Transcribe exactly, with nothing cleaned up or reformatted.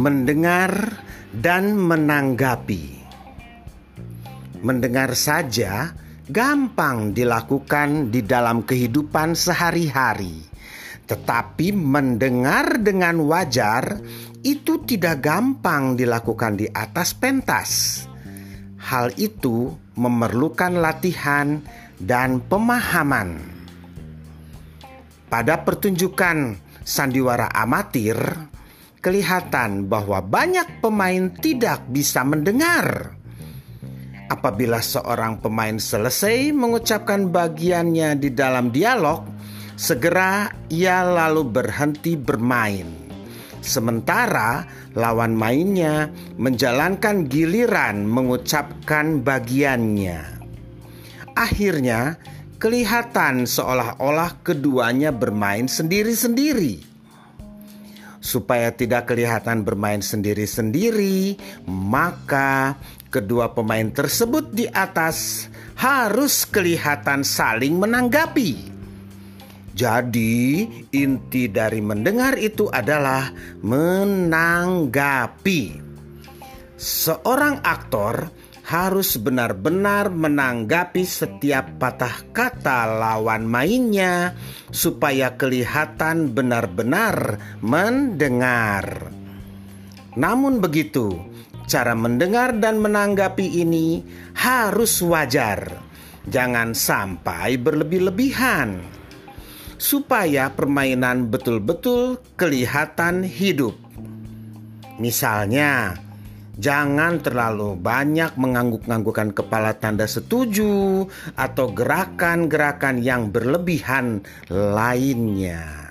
mendengar dan menanggapi. Mendengar saja gampang dilakukan di dalam kehidupan sehari-hari. Tetapi mendengar dengan wajar itu tidak gampang dilakukan di atas pentas. Hal itu memerlukan latihan dan pemahaman. Pada pertunjukan sandiwara amatir, kelihatan bahwa banyak pemain tidak bisa mendengar. Apabila seorang pemain selesai mengucapkan bagiannya di dalam dialog, segera ia lalu berhenti bermain. Sementara lawan mainnya menjalankan giliran mengucapkan bagiannya. Akhirnya kelihatan seolah-olah keduanya bermain sendiri-sendiri. Supaya tidak kelihatan bermain sendiri-sendiri, maka kedua pemain tersebut di atas harus kelihatan saling menanggapi. Jadi, inti dari mendengar itu adalah menanggapi. Seorang aktor harus benar-benar menanggapi setiap patah kata lawan mainnya supaya kelihatan benar-benar mendengar. Namun begitu, cara mendengar dan menanggapi ini harus wajar. Jangan sampai berlebih-lebihan. Supaya permainan betul-betul kelihatan hidup. Misalnya, jangan terlalu banyak mengangguk-anggukkan kepala tanda setuju atau gerakan-gerakan yang berlebihan lainnya.